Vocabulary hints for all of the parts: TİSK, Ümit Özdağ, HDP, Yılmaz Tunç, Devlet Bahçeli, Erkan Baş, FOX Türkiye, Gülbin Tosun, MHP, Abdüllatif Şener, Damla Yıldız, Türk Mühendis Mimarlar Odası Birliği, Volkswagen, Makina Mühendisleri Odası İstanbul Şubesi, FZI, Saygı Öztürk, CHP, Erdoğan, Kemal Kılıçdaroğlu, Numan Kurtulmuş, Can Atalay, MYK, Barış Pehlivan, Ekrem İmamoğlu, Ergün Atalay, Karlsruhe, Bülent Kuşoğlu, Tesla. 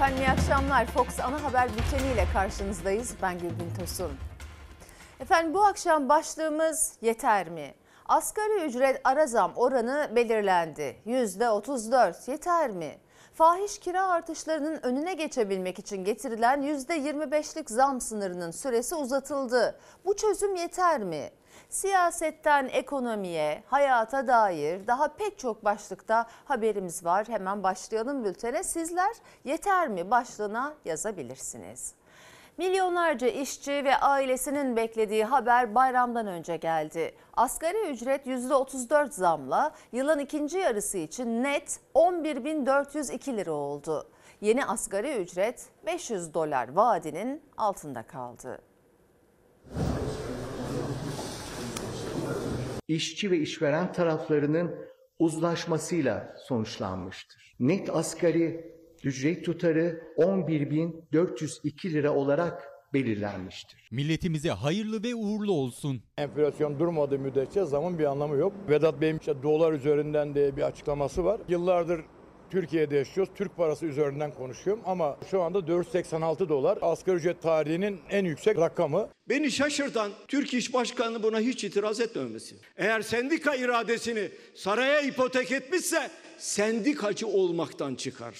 Efendim iyi akşamlar. FOX Ana Haber Bülteni ile karşınızdayız. Ben Gülbin Tosun. Efendim bu akşam başlığımız yeter mi? Asgari ücret ara zam oranı belirlendi. %34 yeter mi? Fahiş kira artışlarının önüne geçebilmek için getirilen %25'lik zam sınırının süresi uzatıldı. Bu çözüm yeter mi? Siyasetten ekonomiye, hayata dair daha pek çok başlıkta haberimiz var. Hemen başlayalım bültene. Sizler yeter mi başlığına yazabilirsiniz. Milyonlarca işçi ve ailesinin beklediği haber bayramdan önce geldi. Asgari ücret %34 zamla yılın ikinci yarısı için net 11.402 lira oldu. Yeni asgari ücret 500 dolar vaadinin altında kaldı. İşçi ve işveren taraflarının uzlaşmasıyla sonuçlanmıştır. Net asgari ücret tutarı 11.402 lira olarak belirlenmiştir. Milletimize hayırlı ve uğurlu olsun. Enflasyon durmadığı müddetçe zamın bir anlamı yok. Vedat Bey'in işte dolar üzerinden diye bir açıklaması var. Yıllardır Türkiye'de yaşıyoruz. Türk parası üzerinden konuşuyorum ama şu anda 486 dolar asgari ücret tarihinin en yüksek rakamı. Beni şaşırtan Türk İş Başkanı buna hiç itiraz etmemesi. Eğer sendika iradesini saraya ipotek etmişse sendikacı olmaktan çıkar.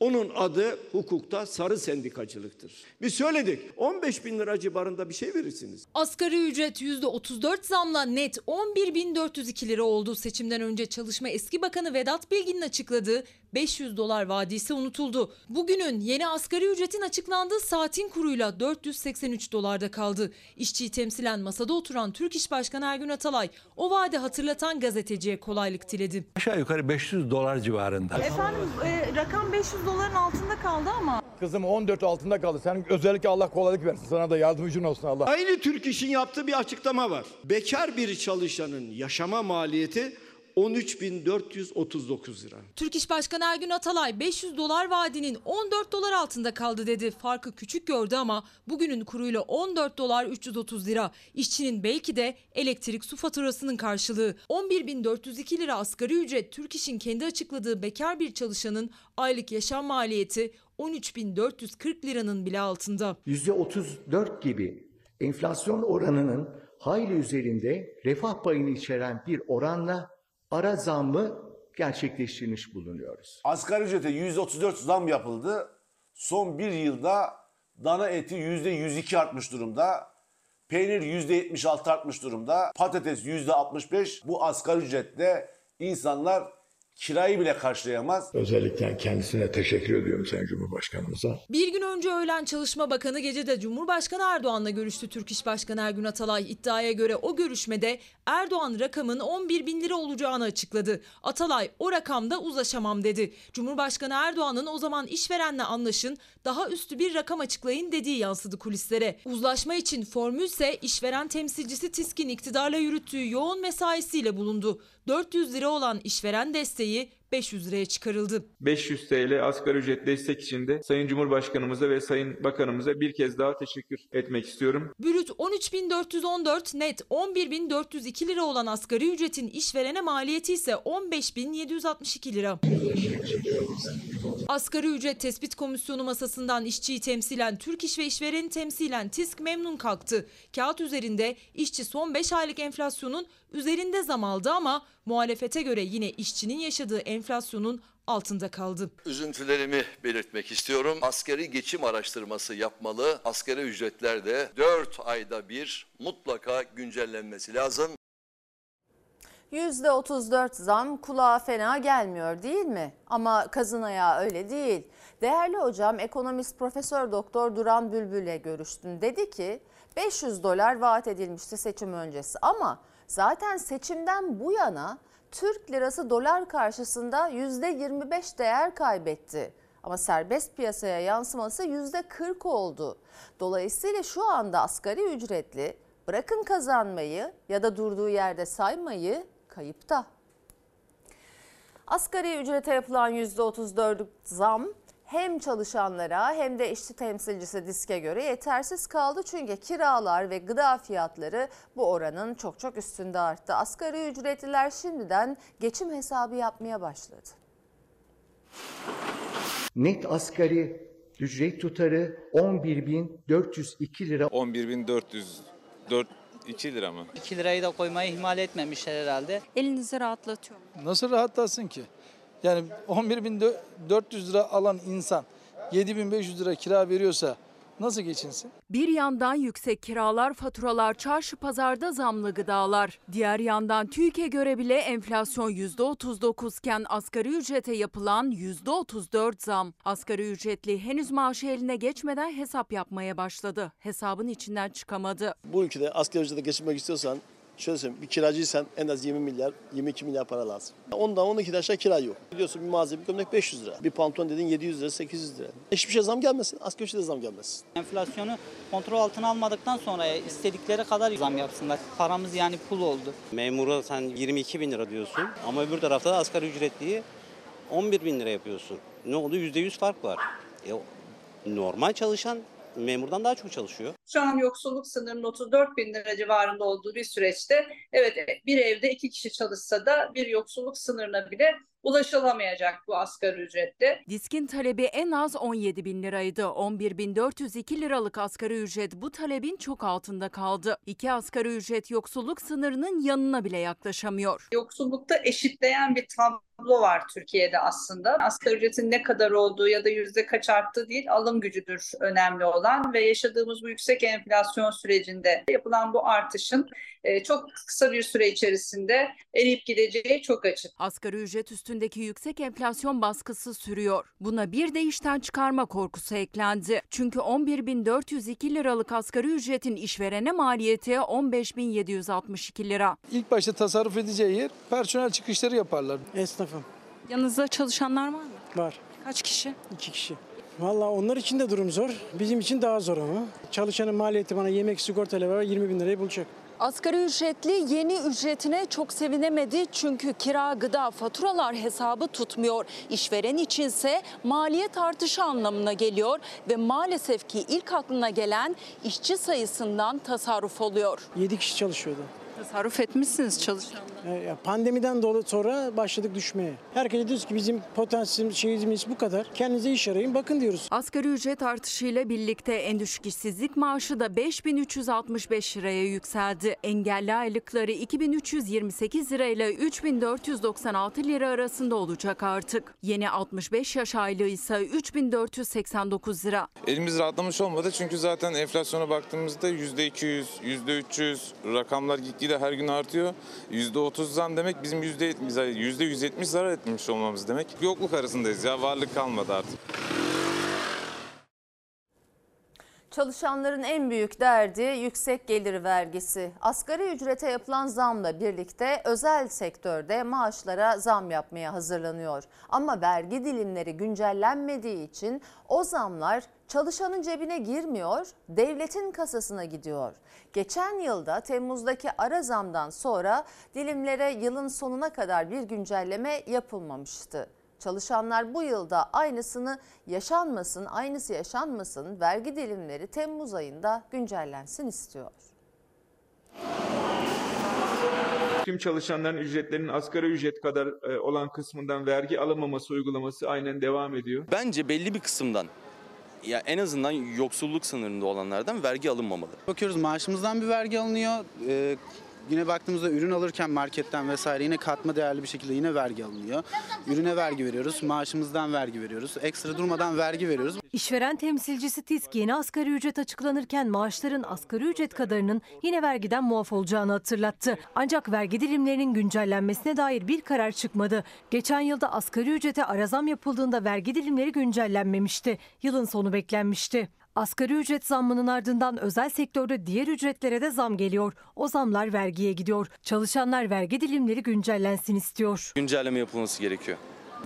Onun adı hukukta sarı sendikacılıktır. Biz söyledik 15.000 lira civarında bir şey verirsiniz. Asgari ücret %34 zamla net 11.402 lira oldu. Seçimden önce Çalışma Eski Bakanı Vedat Bilgin'in açıkladığı 500 dolar vadisi unutuldu. Bugünün yeni asgari ücretin açıklandığı saatin kuruyla 483 dolarda kaldı. İşçiyi temsilen masada oturan Türk İş Başkanı Ergün Atalay o vaadi hatırlatan gazeteciye kolaylık diledi. Aşağı yukarı 500 dolar civarında. Efendim rakam 500 doların altında kaldı ama. Kızım 14 altında kaldı. Sen özellikle Allah kolaylık versin. Sana da yardımcın olsun Allah. Aynı Türk İş'in yaptığı bir açıklama var. Bekar bir çalışanın yaşama maliyeti 13.439 lira. Türk İş Başkanı Ergün Atalay 500 dolar vaadinin 14 dolar altında kaldı dedi. Farkı küçük gördü ama bugünün kuruyla 14 dolar 330 lira. İşçinin belki de elektrik su faturasının karşılığı. 11.402 lira asgari ücret Türk İş'in kendi açıkladığı bekar bir çalışanın aylık yaşam maliyeti 13.440 liranın bile altında. %34 gibi enflasyon oranının hayli üzerinde refah payını içeren bir oranla ara zammı gerçekleştirmiş bulunuyoruz. Asgari ücrete %34 zam yapıldı. Son bir yılda dana eti %102 artmış durumda. Peynir %76 artmış durumda. Patates %65. Bu asgari ücretle insanlar kirayı bile karşılayamaz. Özellikle kendisine teşekkür ediyorum Sayın Cumhurbaşkanımıza. Bir gün önce öğlen Çalışma Bakanı gecede Cumhurbaşkanı Erdoğan'la görüştü Türk İş Başkanı Ergün Atalay. İddiaya göre o görüşmede Erdoğan rakamın 11.000 lira olacağını açıkladı. Atalay o rakamda uzlaşamam dedi. Cumhurbaşkanı Erdoğan'ın o zaman işverenle anlaşın daha üstü bir rakam açıklayın dediği yansıdı kulislere. Uzlaşma için formülse işveren temsilcisi TİSK'in iktidarla yürüttüğü yoğun mesaisiyle bulundu. 400 lira olan işveren desteği 500 liraya çıkarıldı. 500 TL asgari ücret destek içinde Sayın Cumhurbaşkanımıza ve Sayın Bakanımıza bir kez daha teşekkür etmek istiyorum. Brüt 13.414 net 11.402 lira olan asgari ücretin işverene maliyeti ise 15.762 lira. Asgari ücret tespit komisyonu masasından işçiyi temsilen Türk İş ve işvereni temsilen TİSK memnun kalktı. Kağıt üzerinde işçi son 5 aylık enflasyonun üzerinde zam aldı ama muhalefete göre yine işçinin yaşadığı enflasyonun altında kaldı. Üzüntülerimi belirtmek istiyorum. Asgari geçim araştırması yapmalı. Asgari ücretler de 4 ayda bir mutlaka güncellenmesi lazım. %34 zam kulağa fena gelmiyor değil mi? Ama kazın ayağı öyle değil. Değerli hocam ekonomist Profesör Doktor Duran Bülbül'le görüştüm. Dedi ki 500 dolar vaat edilmişti seçim öncesi ama zaten seçimden bu yana Türk lirası dolar karşısında %25 değer kaybetti. Ama serbest piyasaya yansıması %40 oldu. Dolayısıyla şu anda asgari ücretli bırakın kazanmayı ya da durduğu yerde saymayı kayıpta. Asgari ücrete yapılan %34'lük zam hem çalışanlara hem de işçi temsilcisi DİSK'e göre yetersiz kaldı. Çünkü kiralar ve gıda fiyatları bu oranın çok üstünde arttı. Asgari ücretliler şimdiden geçim hesabı yapmaya başladı. Net asgari ücret tutarı 11.402 lira. 11.402 lira mı? 2 lirayı da koymayı ihmal etmemişler herhalde. Elinizi rahatlatıyor mu? Nasıl rahatlasın ki? Yani 11.400 lira alan insan 7.500 lira kira veriyorsa nasıl geçinsin? Bir yandan yüksek kiralar, faturalar, çarşı pazarda zamlı gıdalar. Diğer yandan TÜİK'e göre bile enflasyon %39 iken asgari ücrete yapılan %34 zam. Asgari ücretli henüz maaşı eline geçmeden hesap yapmaya başladı. Hesabın içinden çıkamadı. Bu ülkede asgari ücrete geçinmek istiyorsan, şöyle söyleyeyim, bir kiracıysan en az 20 milyar, 22 milyar para lazım. Ondan 12 aşağı kira yok. Biliyorsun bir mağaza, bir gömlek 500 lira. Bir pantolon dediğin 700 lira, 800 lira. Hiçbir şey zam gelmesin, asgari ücrete zam gelmesin. Enflasyonu kontrol altına almadıktan sonra istedikleri kadar zam yapsınlar. Paramız yani pul oldu. Memura sen 22 bin lira diyorsun ama öbür tarafta da asgari ücretliyi 11 bin lira yapıyorsun. Ne oldu? %100 fark var. Normal çalışan memurdan daha çok çalışıyor. Şu an yoksulluk sınırının 34 bin lira civarında olduğu bir süreçte evet bir evde 2 kişi çalışsa da bir yoksulluk sınırına bile ulaşılamayacak bu asgari ücrette. DİSK'in talebi en az 17 bin liraydı. 11.402 liralık asgari ücret bu talebin çok altında kaldı. 2 asgari ücret yoksulluk sınırının yanına bile yaklaşamıyor. Yoksullukta eşitleyen bir tablo var Türkiye'de aslında. Asgari ücretin ne kadar olduğu ya da yüzde kaç arttığı değil, alım gücüdür önemli olan ve yaşadığımız bu yüksek enflasyon sürecinde yapılan bu artışın çok kısa bir süre içerisinde eriyip gideceği çok açık. Asgari ücret üstündeki yüksek enflasyon baskısı sürüyor. Buna bir de işten çıkarma korkusu eklendi. Çünkü 11.402 liralık asgari ücretin işverene maliyeti 15.762 lira. İlk başta tasarruf edeceği yer personel çıkışları yaparlar. Esnafım. Yanınızda çalışanlar var mı? Var. Kaç kişi? 2 kişi. Vallahi onlar için de durum zor. Bizim için daha zor ama. Çalışanın maliyeti bana yemek sigortayla beraber 20 bin lirayı bulacak. Asgari ücretli yeni ücretine çok sevinemedi çünkü kira, gıda, faturalar hesabı tutmuyor. İşveren içinse maliyet artışı anlamına geliyor ve maalesef ki ilk aklına gelen işçi sayısından tasarruf oluyor. 7 kişi çalışıyordu. Tasarruf etmişsiniz çalışanlar. Pandemiden dolayı sonra başladık düşmeye. Herkese diyoruz ki bizim potansiyelimiz bu kadar. Kendinize iş arayın bakın diyoruz. Asgari ücret artışıyla birlikte en düşük işsizlik maaşı da 5.365 liraya yükseldi. Engelli aylıkları 2.328 lirayla 3.496 lira arasında olacak artık. Yeni 65 yaş aylığı ise 3.489 lira. Elimiz rahatlamış olmadı çünkü zaten enflasyona baktığımızda %200, %300 rakamlar gitti. De her gün artıyor. %30 zam demek bizim %170 zarar etmiş olmamız demek. Yokluk arasındayız ya, varlık kalmadı artık. Çalışanların en büyük derdi yüksek gelir vergisi. Asgari ücrete yapılan zamla birlikte özel sektörde maaşlara zam yapmaya hazırlanıyor. Ama vergi dilimleri güncellenmediği için o zamlar çalışanın cebine girmiyor, devletin kasasına gidiyor. Geçen yılda Temmuz'daki ara zamdan sonra dilimlere yılın sonuna kadar bir güncelleme yapılmamıştı. Çalışanlar bu yılda aynısı yaşanmasın, vergi dilimleri Temmuz ayında güncellensin istiyor. Tüm çalışanların ücretlerinin asgari ücret kadar olan kısmından vergi alamaması uygulaması aynen devam ediyor. Bence belli bir kısımdan, ya en azından yoksulluk sınırında olanlardan vergi alınmamalı. Bakıyoruz maaşımızdan bir vergi alınıyor. Yine baktığımızda ürün alırken marketten vesaire yine katma değerli bir şekilde yine vergi alınıyor. Ürüne vergi veriyoruz, maaşımızdan vergi veriyoruz, ekstra durmadan vergi veriyoruz. İşveren temsilcisi TİSK yeni asgari ücret açıklanırken maaşların asgari ücret kadarının yine vergiden muaf olacağını hatırlattı. Ancak vergi dilimlerinin güncellenmesine dair bir karar çıkmadı. Geçen yılda asgari ücrete ara zam yapıldığında vergi dilimleri güncellenmemişti. Yılın sonu beklenmişti. Asgari ücret zammının ardından özel sektörde diğer ücretlere de zam geliyor. O zamlar vergiye gidiyor. Çalışanlar vergi dilimleri güncellensin istiyor. Güncelleme yapılması gerekiyor.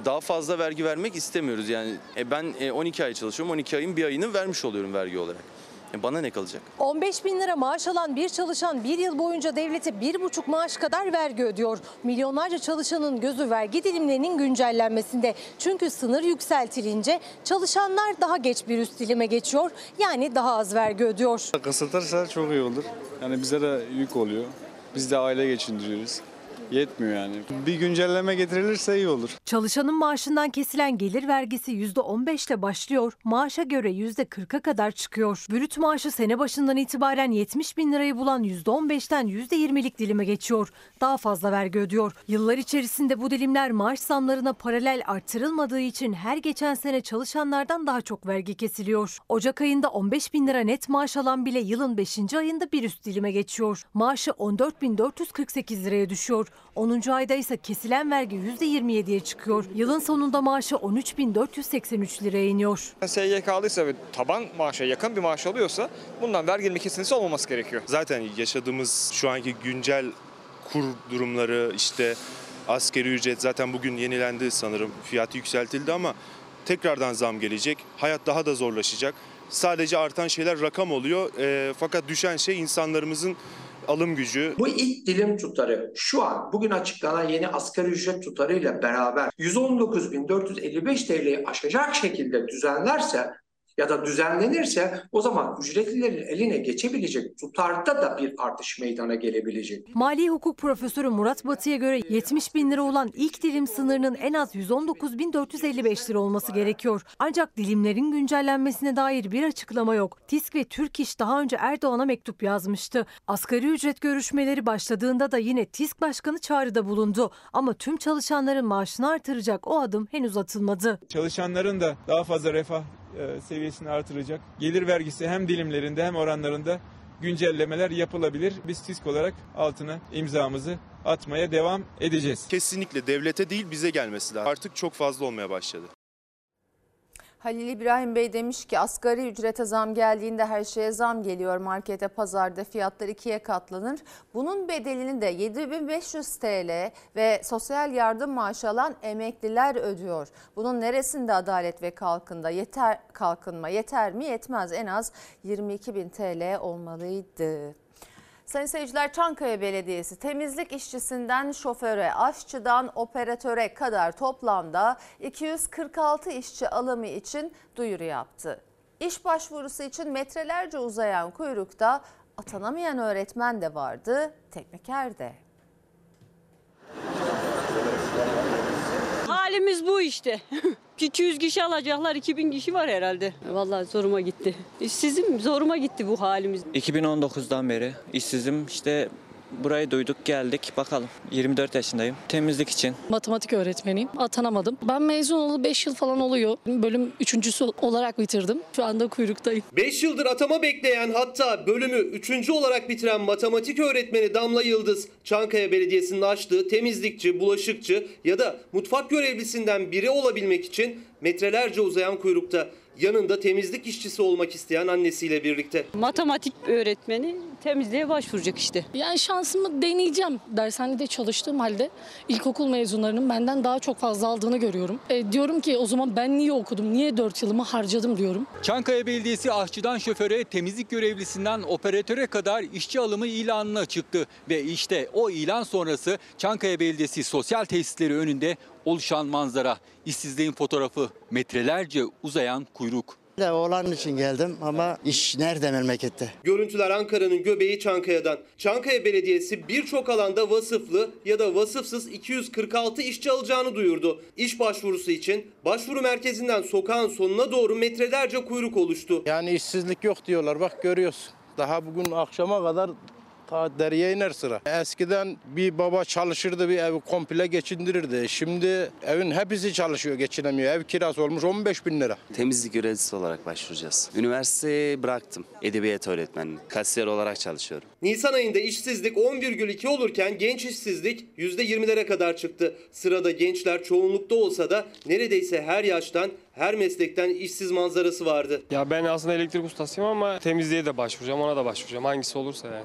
Daha fazla vergi vermek istemiyoruz. Yani ben 12 ay çalışıyorum. 12 ayın bir ayını vermiş oluyorum vergi olarak. Bana ne kalacak? 15 bin lira maaş alan bir çalışan bir yıl boyunca devlete 1,5 maaş kadar vergi ödüyor. Milyonlarca çalışanın gözü vergi dilimlerinin güncellenmesinde. Çünkü sınır yükseltilince çalışanlar daha geç bir üst dilime geçiyor. Yani daha az vergi ödüyor. Kısıtlarsa çok iyi olur. Yani bize de yük oluyor. Biz de aile geçindiriyoruz. yetmiyor yani. Bir güncelleme getirilirse iyi olur. Çalışanın maaşından kesilen gelir vergisi %15'le başlıyor. Maaşa göre %40'a kadar çıkıyor. Brüt maaşı sene başından itibaren 70 bin lirayı bulan %15'ten %20'lik dilime geçiyor. Daha fazla vergi ödüyor. Yıllar içerisinde bu dilimler maaş zamlarına paralel artırılmadığı için her geçen sene çalışanlardan daha çok vergi kesiliyor. Ocak ayında 15 bin lira net maaş alan bile yılın 5. ayında bir üst dilime geçiyor. Maaşı 14.448 liraya düşüyor. 10. ayda ise kesilen vergi %27'ye çıkıyor. Yılın sonunda maaşı 13.483 liraya iniyor. SGK'lıysa ve taban maaşa yakın bir maaş alıyorsa bundan verginin kesintisi olmaması gerekiyor. Zaten yaşadığımız şu anki güncel kur durumları, işte asgari ücret zaten bugün yenilendi sanırım. Fiyatı yükseltildi ama tekrardan zam gelecek. Hayat daha da zorlaşacak. Sadece artan şeyler rakam oluyor. Fakat düşen şey insanlarımızın alım gücü. Bu ilk dilim tutarı şu an bugün açıklanan yeni asgari ücret tutarıyla beraber 119.455 TL'yi aşacak şekilde düzenlerse ya da düzenlenirse o zaman ücretlilerin eline geçebilecek tutarda da bir artış meydana gelebilecek. Mali hukuk profesörü Murat Batı'ya göre 70 bin lira olan ilk dilim sınırının en az 119.455 lira olması gerekiyor. Ancak dilimlerin güncellenmesine dair bir açıklama yok. TİSK ve Türk İş daha önce Erdoğan'a mektup yazmıştı. Asgari ücret görüşmeleri başladığında da yine TİSK Başkanı çağrıda bulundu. Ama tüm çalışanların maaşını artıracak o adım henüz atılmadı. Çalışanların da daha fazla refah seviyesini artıracak gelir vergisi hem dilimlerinde hem oranlarında güncellemeler yapılabilir. Biz TİSK olarak altına imzamızı atmaya devam edeceğiz. Kesinlikle devlete değil bize gelmesi lazım. Artık çok fazla olmaya başladı. Halil İbrahim Bey demiş ki asgari ücrete zam geldiğinde her şeye zam geliyor. Markete, pazarda fiyatlar ikiye katlanır. Bunun bedelini de 7.500 TL ve sosyal yardım maaşı alan emekliler ödüyor. Bunun neresinde adalet ve kalkınma yeter mi yetmez, en az 22.000 TL olmalıydı. Sayın seyirciler, Çankaya Belediyesi temizlik işçisinden şoföre, aşçıdan operatöre kadar toplamda 246 işçi alımı için duyuru yaptı. İş başvurusu için metrelerce uzayan kuyrukta atanamayan öğretmen de vardı, tekniker de. Halimiz bu işte. 200 kişi alacaklar, 2000 kişi var herhalde. Vallahi zoruma gitti. İşsizim, zoruma gitti bu halimiz. 2019'dan beri işsizim, işte burayı duyduk geldik, bakalım. 24 yaşındayım, temizlik için. Matematik öğretmeniyim, atanamadım. Ben mezun olalı 5 yıl falan oluyor. Bölüm 3.sü olarak bitirdim. Şu anda kuyruktayım. 5 yıldır atama bekleyen, hatta bölümü 3. olarak bitiren matematik öğretmeni Damla Yıldız, Çankaya Belediyesi'nin açtığı temizlikçi, bulaşıkçı ya da mutfak görevlisinden biri olabilmek için metrelerce uzayan kuyrukta. Yanında temizlik işçisi olmak isteyen annesiyle birlikte. Matematik öğretmeni temizliğe başvuracak işte. Yani şansımı deneyeceğim. Dershanede çalıştığım halde ilkokul mezunlarının benden daha çok fazla aldığını görüyorum. Diyorum ki o zaman ben niye okudum, niye 4 yılımı harcadım diyorum. Çankaya Belediyesi aşçıdan şoföre, temizlik görevlisinden operatöre kadar işçi alımı ilanına çıktı. Ve işte o ilan sonrası Çankaya Belediyesi sosyal tesisleri önünde oluşan manzara, işsizliğin fotoğrafı, metrelerce uzayan kuyruk. Oğlan için geldim ama iş nerede memlekette? Görüntüler Ankara'nın göbeği Çankaya'dan. Çankaya Belediyesi birçok alanda vasıflı ya da vasıfsız 246 işçi alacağını duyurdu. İş başvurusu için başvuru merkezinden sokağın sonuna doğru metrelerce kuyruk oluştu. Yani işsizlik yok diyorlar, bak görüyorsun. Daha bugün akşama kadar ta deriye iner sıra. Eskiden bir baba çalışırdı, bir evi komple geçindirirdi. Şimdi evin hepsi çalışıyor, geçinemiyor. Ev kirası olmuş 15 bin lira. Temizlik görevlisi olarak başvuracağız. Üniversiteyi bıraktım. Edebiyat öğretmenliği. Kasiyer olarak çalışıyorum. Nisan ayında işsizlik 10,2 olurken genç işsizlik %20'lere kadar çıktı. Sırada gençler çoğunlukta olsa da neredeyse her yaştan, her meslekten işsiz manzarası vardı. Ya ben aslında elektrik ustasıyım ama temizliğe de başvuracağım, ona da başvuracağım. Hangisi olursa yani.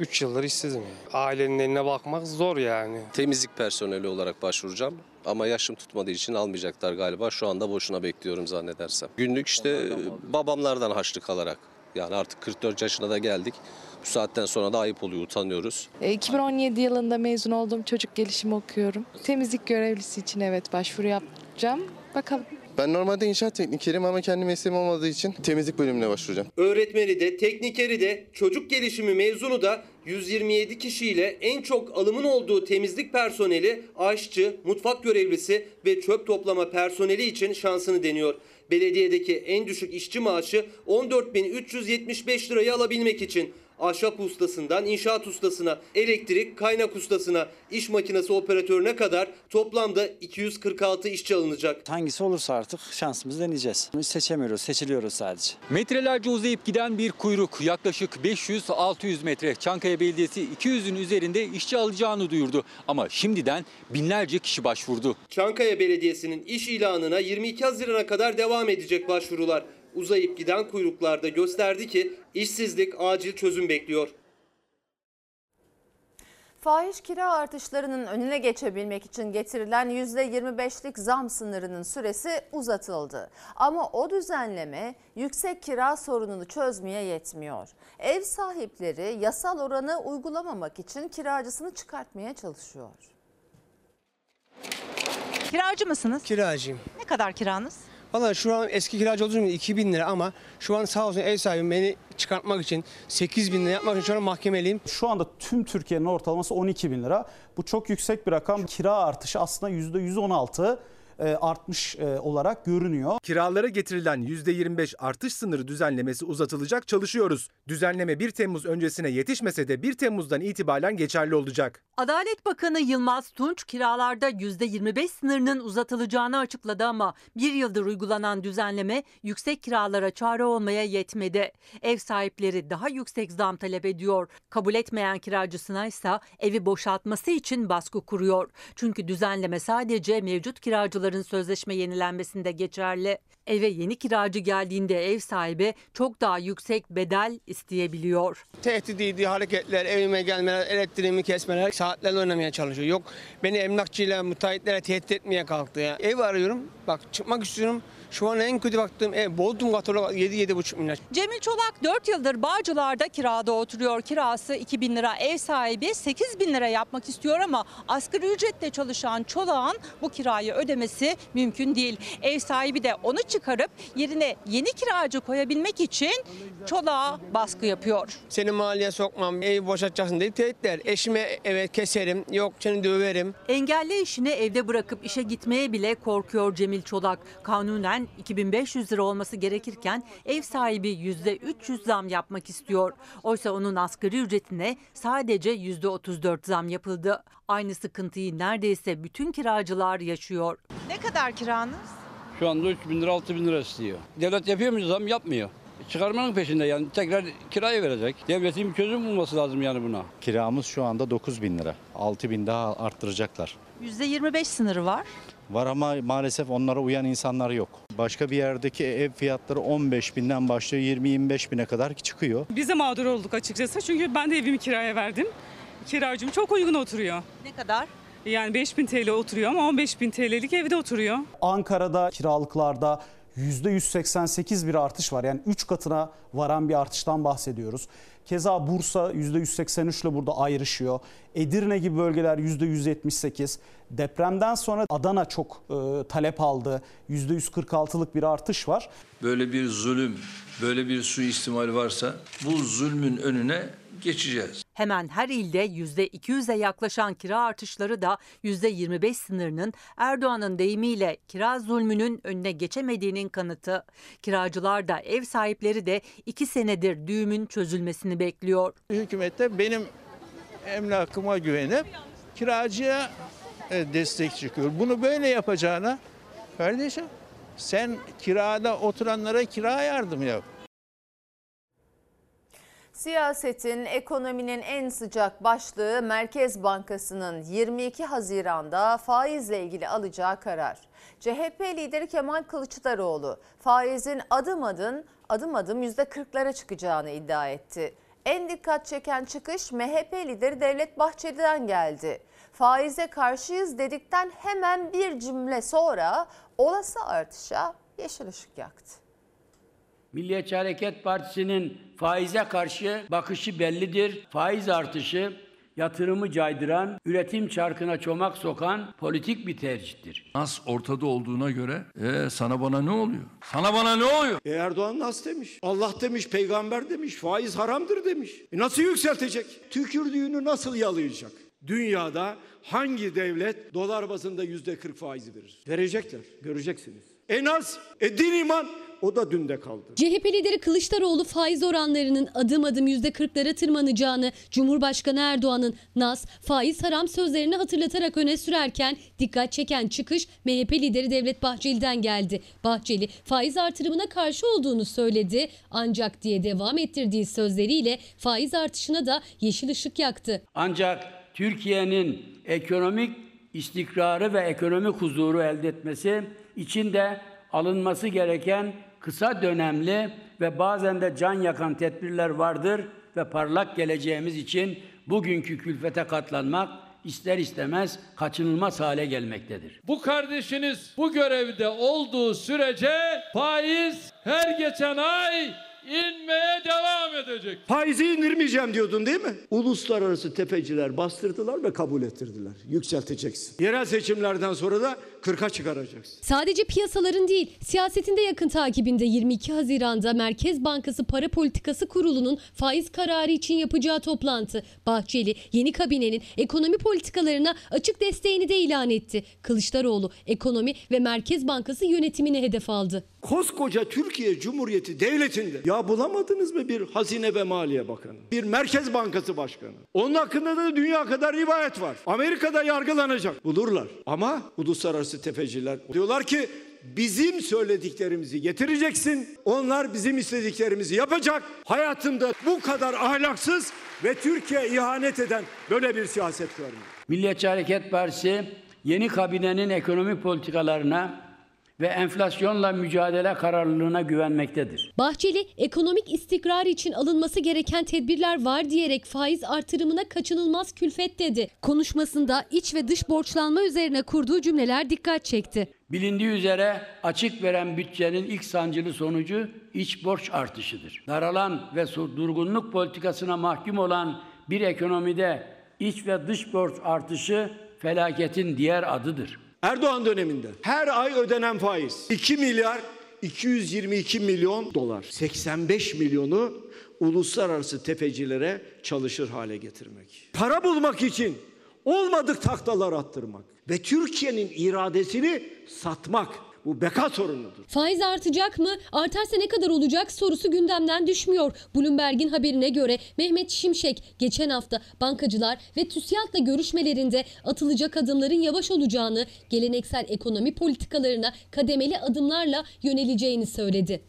2-3 yıldır işsizim. Ailenin eline bakmak zor yani. Temizlik personeli olarak başvuracağım. Ama yaşım tutmadığı için almayacaklar galiba. Şu anda boşuna bekliyorum zannedersem. Günlük işte babamlardan harçlık alarak. Yani artık 44 yaşına da geldik. Bu saatten sonra da ayıp oluyor, utanıyoruz. 2017 yılında mezun oldum. Çocuk gelişimi okuyorum. Temizlik görevlisi için evet başvuru yapacağım. Bakalım. Ben normalde inşaat teknikeriyim ama kendi mesleğim olmadığı için temizlik bölümüne başvuracağım. Öğretmeni de, teknikeri de, çocuk gelişimi mezunu da 127 kişiyle en çok alımın olduğu temizlik personeli, aşçı, mutfak görevlisi ve çöp toplama personeli için şansını deniyor. Belediyedeki en düşük işçi maaşı 14.375 lirayı alabilmek için ahşap ustasından inşaat ustasına, elektrik kaynak ustasına, iş makinesi operatörüne kadar toplamda 246 işçi alınacak. Hangisi olursa artık şansımızı deneyeceğiz. Biz seçemiyoruz, seçiliyoruz sadece. Metrelerce uzayıp giden bir kuyruk, yaklaşık 500-600 metre. Çankaya Belediyesi 200'ün üzerinde işçi alacağını duyurdu ama şimdiden binlerce kişi başvurdu. Çankaya Belediyesi'nin iş ilanına 22 Haziran'a kadar devam edecek başvurular. Uzayıp giden kuyruklarda gösterdi ki işsizlik acil çözüm bekliyor. Fahiş kira artışlarının önüne geçebilmek için getirilen %25'lik zam sınırının süresi uzatıldı. Ama o düzenleme yüksek kira sorununu çözmeye yetmiyor. Ev sahipleri yasal oranı uygulamamak için kiracısını çıkartmaya çalışıyor. Kiracı mısınız? Kiracıyım. Ne kadar kiranız? Valla şu an eski kiracı olduğum için 2.000 lira ama şu an sağ olsun ev sahibim beni çıkartmak için 8.000 lira yapmak için şu an mahkemeliyim. Şu anda tüm Türkiye'nin ortalaması 12.000 lira. Bu çok yüksek bir rakam. Kira artışı aslında %116 artmış olarak görünüyor. Kiralara getirilen %25 artış sınırı düzenlemesi uzatılacak, çalışıyoruz. Düzenleme 1 Temmuz öncesine yetişmese de 1 Temmuz'dan itibaren geçerli olacak. Adalet Bakanı Yılmaz Tunç kiralarda %25 sınırının uzatılacağını açıkladı ama bir yıldır uygulanan düzenleme yüksek kiralara çare olmaya yetmedi. Ev sahipleri daha yüksek zam talep ediyor. Kabul etmeyen kiracısına ise evi boşaltması için baskı kuruyor. Çünkü düzenleme sadece mevcut kiracıların sözleşme yenilenmesinde geçerli. Eve yeni kiracı geldiğinde ev sahibi çok daha yüksek bedel isteyebiliyor. Tehdit edici hareketler, evime gelmeler, elektriğimi kesmeler, saatlerle oynamaya çalışıyor. Yok beni emlakçıyla, müteahhitlere tehdit etmeye kalktı ya. Ev arıyorum, bak çıkmak istiyorum. Şu an en kötü baktığım ev Bodrum Katalog 7-7,5 milyar. Cemil Çolak 4 yıldır Bağcılar'da kirada oturuyor. Kirası 2.000 lira, ev sahibi 8.000 lira yapmak istiyor ama asgari ücretle çalışan Çolak'ın bu kirayı ödemesi mümkün değil. Ev sahibi de onu çıkarıp yerine yeni kiracı koyabilmek için Çolak'a baskı yapıyor. Seni mahalleye sokmam, evi boşaltacaksın diye tehditler. Eşime evet keserim, yok seni döverim. Engelli işini evde bırakıp işe gitmeye bile korkuyor Cemil Çolak. Kanunen 2.500 lira olması gerekirken ev sahibi %300 zam yapmak istiyor. Oysa onun asgari ücretine sadece %34 zam yapıldı. Aynı sıkıntıyı neredeyse bütün kiracılar yaşıyor. Ne kadar kiranız? Şu anda 3.000 lira 6.000 lira istiyor. Devlet yapıyor mu zam? Yapmıyor. Çıkarmanın peşinde yani, tekrar kiraya verecek. Devletin bir çözüm bulması lazım yani buna. Kiramız şu anda 9.000 lira. 6.000 daha arttıracaklar. %25 sınırı var. Var ama maalesef onlara uyan insanlar yok. Başka bir yerdeki ev fiyatları 15.000'den başlıyor, 20-25.000'e kadar çıkıyor. Biz de mağdur olduk açıkçası çünkü ben de evimi kiraya verdim. Kiracım çok uygun oturuyor. Ne kadar? Yani 5.000 TL oturuyor ama 15.000 TL'lik evde oturuyor. Ankara'da kiralıklarda %188 bir artış var. Yani 3 katına varan bir artıştan bahsediyoruz. Keza Bursa %183 ile burada ayrışıyor. Edirne gibi bölgeler %178. Depremden sonra Adana çok talep aldı. %146'lık bir artış var. Böyle bir zulüm, böyle bir suistimal varsa bu zulmün önüne geçeceğiz. Hemen her ilde %200'e yaklaşan kira artışları da %25 sınırının Erdoğan'ın deyimiyle kira zulmünün önüne geçemediğinin kanıtı. Kiracılar da ev sahipleri de 2 senedir düğümün çözülmesini bekliyor. Hükümette benim emlakıma güvenip kiracıya destek çıkıyor. Bunu böyle yapacağına kardeşim sen kirada oturanlara kira yardımı yap. Siyasetin, ekonominin en sıcak başlığı Merkez Bankası'nın 22 Haziran'da faizle ilgili alacağı karar. CHP lideri Kemal Kılıçdaroğlu faizin adım adım %40'lara çıkacağını iddia etti. En dikkat çeken çıkış MHP lideri Devlet Bahçeli'den geldi. Faize karşıyız dedikten hemen bir cümle sonra olası artışa yeşil ışık yaktı. Milliyetçi Hareket Partisi'nin faize karşı bakışı bellidir. Faiz artışı yatırımı caydıran, üretim çarkına çomak sokan politik bir tercihtir. Nas ortada olduğuna göre sana bana ne oluyor? Sana bana ne oluyor? Erdoğan nas demiş. Allah demiş, peygamber demiş, faiz haramdır demiş. Nasıl yükseltecek? Tükürdüğünü nasıl yalayacak? Dünyada hangi devlet dolar bazında %40 faizi verir? Verecekler, göreceksiniz. En az din iman, o da dünde kaldı. CHP lideri Kılıçdaroğlu faiz oranlarının adım adım %40'lara tırmanacağını, Cumhurbaşkanı Erdoğan'ın nas, faiz haram sözlerini hatırlatarak öne sürerken dikkat çeken çıkış MHP lideri Devlet Bahçeli'den geldi. Bahçeli faiz artırımına karşı olduğunu söyledi ancak diye devam ettirdiği sözleriyle faiz artışına da yeşil ışık yaktı. Ancak Türkiye'nin ekonomik istikrarı ve ekonomik huzuru elde etmesi için de alınması gereken kısa dönemli ve bazen de can yakan tedbirler vardır ve parlak geleceğimiz için bugünkü külfete katlanmak ister istemez kaçınılmaz hale gelmektedir. Bu kardeşiniz bu görevde olduğu sürece faiz her geçen ay İnmeye devam edecek. Faizi indirmeyeceğim diyordun değil mi? Uluslararası tefeciler bastırdılar ve kabul ettirdiler. Yükselteceksin. Yerel seçimlerden sonra da 40'a çıkaracaksın. Sadece piyasaların değil, siyasetin de yakın takibinde 22 Haziran'da Merkez Bankası Para Politikası Kurulu'nun faiz kararı için yapacağı toplantı. Bahçeli, yeni kabinenin ekonomi politikalarına açık desteğini de ilan etti. Kılıçdaroğlu, ekonomi ve Merkez Bankası yönetimini hedef aldı. Koskoca Türkiye Cumhuriyeti Devleti'nde ya bulamadınız mı bir Hazine ve Maliye Bakanı, bir Merkez Bankası Başkanı? Onun hakkında da dünya kadar rivayet var. Amerika'da yargılanacak. Bulurlar. Ama uluslararası tefeciler diyorlar ki bizim söylediklerimizi getireceksin. Onlar bizim istediklerimizi yapacak. Hayatımda bu kadar ahlaksız ve Türkiye'ye ihanet eden böyle bir siyaset görmüyor. Milliyetçi Hareket Partisi yeni kabinenin ekonomik politikalarına ve enflasyonla mücadele kararlılığına güvenmektedir. Bahçeli, ekonomik istikrar için alınması gereken tedbirler var diyerek faiz artırımına kaçınılmaz külfet dedi. Konuşmasında iç ve dış borçlanma üzerine kurduğu cümleler dikkat çekti. Bilindiği üzere açık veren bütçenin ilk sancılı sonucu iç borç artışıdır. Daralan ve durgunluk politikasına mahkum olan bir ekonomide iç ve dış borç artışı felaketin diğer adıdır. Erdoğan döneminde her ay ödenen faiz 2.222 milyon dolar. 85 milyonu uluslararası tefecilere çalışır hale getirmek. Para bulmak için olmadık taklalar attırmak ve Türkiye'nin iradesini satmak. Bu beka sorunudur. Faiz artacak mı? Artarsa ne kadar olacak sorusu gündemden düşmüyor. Bloomberg'in haberine göre Mehmet Şimşek geçen hafta bankacılar ve TÜSİAD'la görüşmelerinde atılacak adımların yavaş olacağını, geleneksel ekonomi politikalarına kademeli adımlarla yöneleceğini söyledi.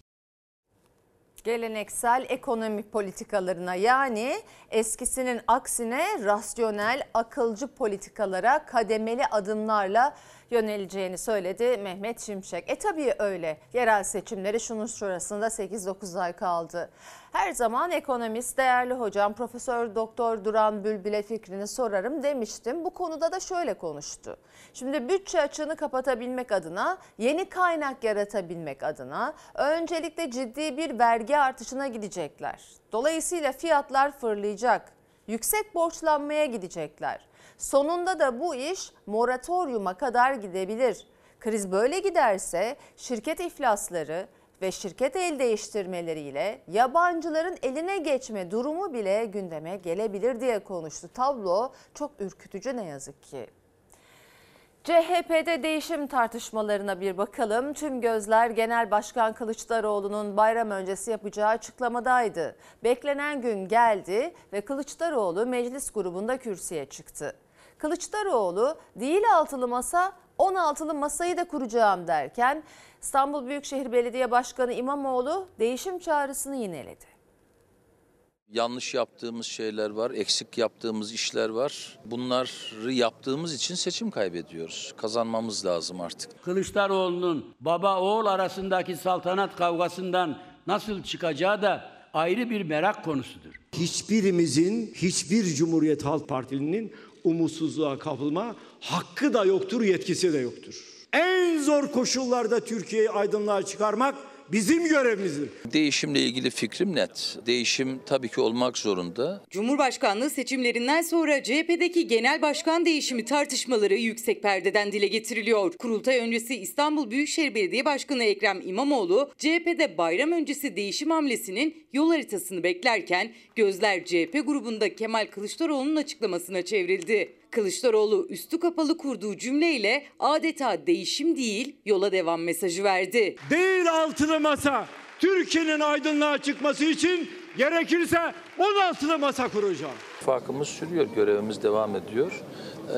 Geleneksel ekonomi politikalarına, yani eskisinin aksine rasyonel, akılcı politikalara kademeli adımlarla yöneleceğini söyledi Mehmet Şimşek. Tabii öyle. Yerel seçimleri şunun şurasında 8-9 ay kaldı. Her zaman ekonomist değerli hocam Profesör Doktor Duran Bülbül'e fikrini sorarım demiştim. Bu konuda da şöyle konuştu. Şimdi bütçe açığını kapatabilmek adına, yeni kaynak yaratabilmek adına öncelikle ciddi bir vergi artışına gidecekler. Dolayısıyla fiyatlar fırlayacak. Yüksek borçlanmaya gidecekler. Sonunda da bu iş moratoriuma kadar gidebilir. Kriz böyle giderse şirket iflasları ve şirket el değiştirmeleriyle yabancıların eline geçme durumu bile gündeme gelebilir diye konuştu. Tablo çok ürkütücü ne yazık ki. CHP'de değişim tartışmalarına bir bakalım. Tüm gözler Genel Başkan Kılıçdaroğlu'nun bayram öncesi yapacağı açıklamadaydı. Beklenen gün geldi ve Kılıçdaroğlu meclis grubunda kürsüye çıktı. Kılıçdaroğlu değil altılı masa, 16'lı masayı da kuracağım derken İstanbul Büyükşehir Belediye Başkanı İmamoğlu değişim çağrısını yineledi. Yanlış yaptığımız şeyler var, eksik yaptığımız işler var. Bunları yaptığımız için seçim kaybediyoruz. Kazanmamız lazım artık. Kılıçdaroğlu'nun baba oğul arasındaki saltanat kavgasından nasıl çıkacağı da ayrı bir merak konusudur. Hiçbirimizin, hiçbir Cumhuriyet Halk Partili'nin umutsuzluğa kapılma hakkı da yoktur, yetkisi de yoktur. En zor koşullarda Türkiye'yi aydınlığa çıkarmak bizim görevimizdir. Değişimle ilgili fikrim net. Değişim tabii ki olmak zorunda. Cumhurbaşkanlığı seçimlerinden sonra CHP'deki genel başkan değişimi tartışmaları yüksek perdeden dile getiriliyor. Kurultay öncesi İstanbul Büyükşehir Belediye Başkanı Ekrem İmamoğlu, CHP'de bayram öncesi değişim hamlesinin yol haritasını beklerken gözler CHP grubunda Kemal Kılıçdaroğlu'nun açıklamasına çevrildi. Kılıçdaroğlu üstü kapalı kurduğu cümleyle adeta değişim değil yola devam mesajı verdi. Değil altılı masa, Türkiye'nin aydınlığa çıkması için gerekirse 16'lı masa kuracağım. İttifakımız sürüyor, görevimiz devam ediyor.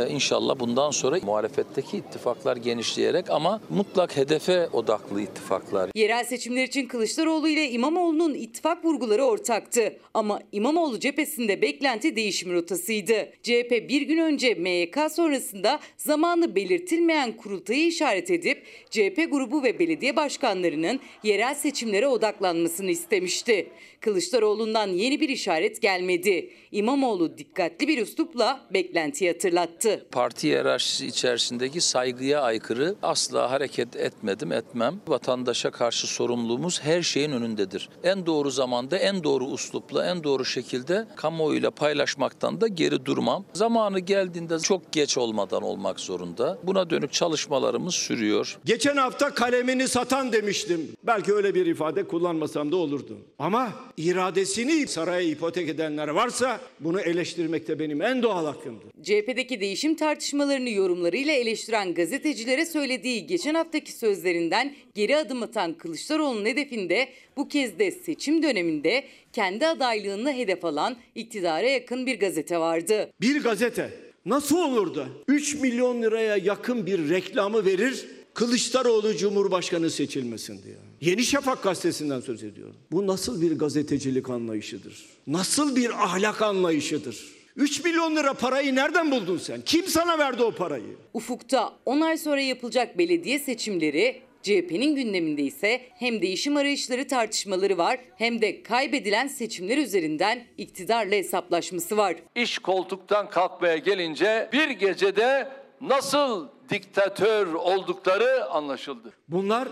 İnşallah bundan sonra muhalefetteki ittifaklar genişleyerek ama mutlak hedefe odaklı ittifaklar. Yerel seçimler için Kılıçdaroğlu ile İmamoğlu'nun ittifak vurguları ortaktı. Ama İmamoğlu cephesinde beklenti değişim rotasıydı. CHP bir gün önce MYK sonrasında zamanı belirtilmeyen kurultayı işaret edip CHP grubu ve belediye başkanlarının yerel seçimlere odaklanmasını istemişti. Kılıçdaroğlu'ndan yeni bir işaret gelmedi. İmamoğlu dikkatli bir üslupla beklentiyi hatırlattı. Parti hiyerarşisi içerisindeki saygıya aykırı asla hareket etmedim, etmem. Vatandaşa karşı sorumluluğumuz her şeyin önündedir. En doğru zamanda, en doğru üslupla, en doğru şekilde kamuoyuyla paylaşmaktan da geri durmam. Zamanı geldiğinde çok geç olmadan olmak zorunda. Buna dönük çalışmalarımız sürüyor. Geçen hafta kalemini satan demiştim. Belki öyle bir ifade kullanmasam da olurdu. Ama iradesini saraya ipotek edenler varsa bunu eleştirmek de benim en doğal hakkımdır. CHP'deki değişim tartışmalarını yorumlarıyla eleştiren gazetecilere söylediği geçen haftaki sözlerinden geri adım atan Kılıçdaroğlu'nun hedefinde bu kez de seçim döneminde kendi adaylığını hedef alan iktidara yakın bir gazete vardı. Bir gazete nasıl olur da 3 milyon liraya yakın bir reklamı verir? Kılıçdaroğlu Cumhurbaşkanı seçilmesin diye. Yeni Şafak gazetesinden söz ediyorum. Bu nasıl bir gazetecilik anlayışıdır? Nasıl bir ahlak anlayışıdır? 3 milyon lira parayı nereden buldun sen? Kim sana verdi o parayı? Ufukta 10 ay sonra yapılacak belediye seçimleri, CHP'nin gündeminde ise hem değişim arayışları tartışmaları var hem de kaybedilen seçimler üzerinden iktidarla hesaplaşması var. İş koltuktan kalkmaya gelince bir gecede nasıl diktatör oldukları anlaşıldı. Bunlar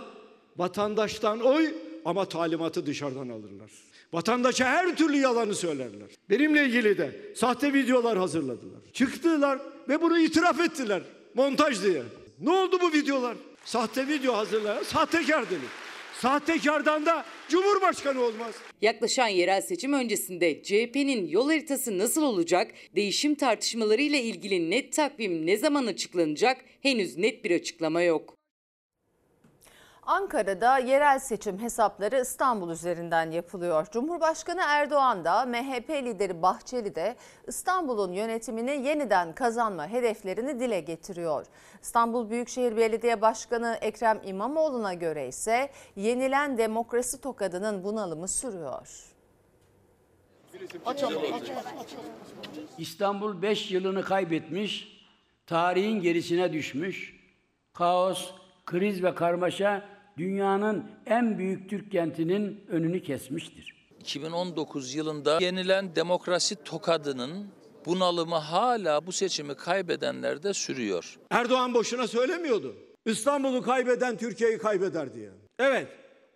vatandaştan oy ama talimatı dışarıdan alırlar. Vatandaşa her türlü yalanı söylerler. Benimle ilgili de sahte videolar hazırladılar. Çıktılar ve bunu itiraf ettiler. Montaj diye. Ne oldu bu videolar? Sahte video hazırlayan sahtekar denir. Sahtekardan da Cumhurbaşkanı olmaz. Yaklaşan yerel seçim öncesinde CHP'nin yol haritası nasıl olacak, değişim tartışmalarıyla ilgili net takvim ne zaman açıklanacak henüz net bir açıklama yok. Ankara'da yerel seçim hesapları İstanbul üzerinden yapılıyor. Cumhurbaşkanı Erdoğan da MHP lideri Bahçeli de İstanbul'un yönetimini yeniden kazanma hedeflerini dile getiriyor. İstanbul Büyükşehir Belediye Başkanı Ekrem İmamoğlu'na göre ise yenilen demokrasi tokadının bunalımı sürüyor. İstanbul 5 yılını kaybetmiş, tarihin gerisine düşmüş, kaos, kriz ve karmaşa dünyanın en büyük Türk kentinin önünü kesmiştir. 2019 yılında yenilen demokrasi tokadının bunalımı hala bu seçimi kaybedenlerde sürüyor. Erdoğan boşuna söylemiyordu. İstanbul'u kaybeden Türkiye'yi kaybeder diye. Evet,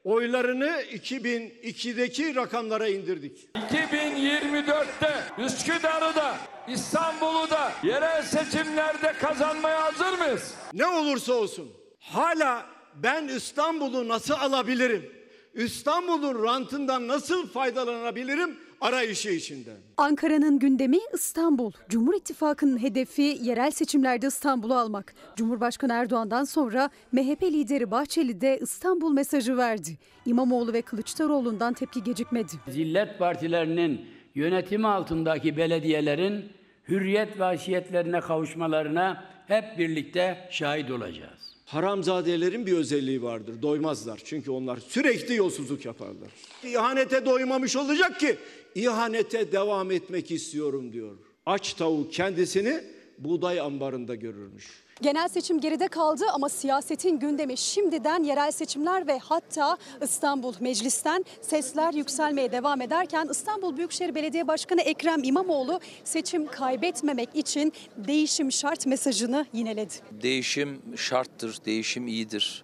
oylarını 2002'deki rakamlara indirdik. 2024'te Üsküdar'ı da İstanbul'u da yerel seçimlerde kazanmaya hazır mıyız? Ne olursa olsun. Hala ben İstanbul'u nasıl alabilirim? İstanbul'un rantından nasıl faydalanabilirim? Arayışı içinde. Ankara'nın gündemi İstanbul. Cumhur İttifakı'nın hedefi yerel seçimlerde İstanbul'u almak. Cumhurbaşkanı Erdoğan'dan sonra MHP lideri Bahçeli de İstanbul mesajı verdi. İmamoğlu ve Kılıçdaroğlu'ndan tepki gecikmedi. Zillet partilerinin yönetimi altındaki belediyelerin hürriyet ve haysiyetlerine kavuşmalarına hep birlikte şahit olacağız. Haramzadelerin bir özelliği vardır. Doymazlar. Çünkü onlar sürekli yolsuzluk yaparlar. İhanete doymamış olacak ki ihanete devam etmek istiyorum diyor. Aç tavuk kendisini buğday ambarında görürmüş. Genel seçim geride kaldı ama siyasetin gündemi şimdiden yerel seçimler ve hatta İstanbul meclisten sesler yükselmeye devam ederken İstanbul Büyükşehir Belediye Başkanı Ekrem İmamoğlu seçim kaybetmemek için değişim şart mesajını yineledi. Değişim şarttır, değişim iyidir.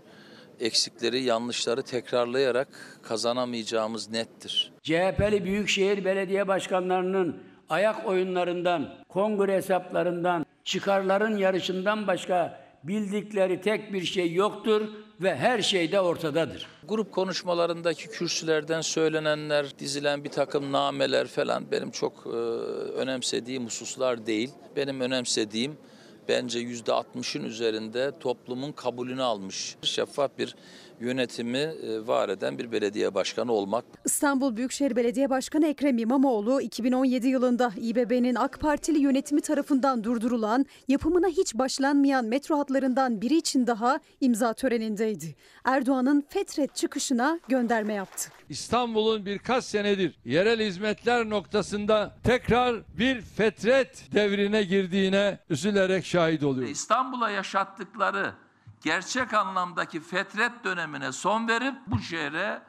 eksikleri, yanlışları tekrarlayarak kazanamayacağımız nettir. CHP'li Büyükşehir Belediye Başkanlarının ayak oyunlarından, kongre hesaplarından, çıkarların yarışından başka bildikleri tek bir şey yoktur ve her şey de ortadadır. Grup konuşmalarındaki kürsülerden söylenenler, dizilen bir takım nameler falan benim çok önemsediğim hususlar değil. Benim önemsediğim, bence %60'ın üzerinde toplumun kabulünü almış, şeffaf bir yönetimi var eden bir belediye başkanı olmak. İstanbul Büyükşehir Belediye Başkanı Ekrem İmamoğlu 2017 yılında İBB'nin AK Partili yönetimi tarafından durdurulan, yapımına hiç başlanmayan metro hatlarından biri için daha imza törenindeydi. Erdoğan'ın Fetret çıkışına gönderme yaptı. İstanbul'un birkaç senedir yerel hizmetler noktasında tekrar bir Fetret devrine girdiğine üzülerek şahit oluyoruz. İstanbul'a yaşattıkları gerçek anlamdaki fetret dönemine son verip bu şehre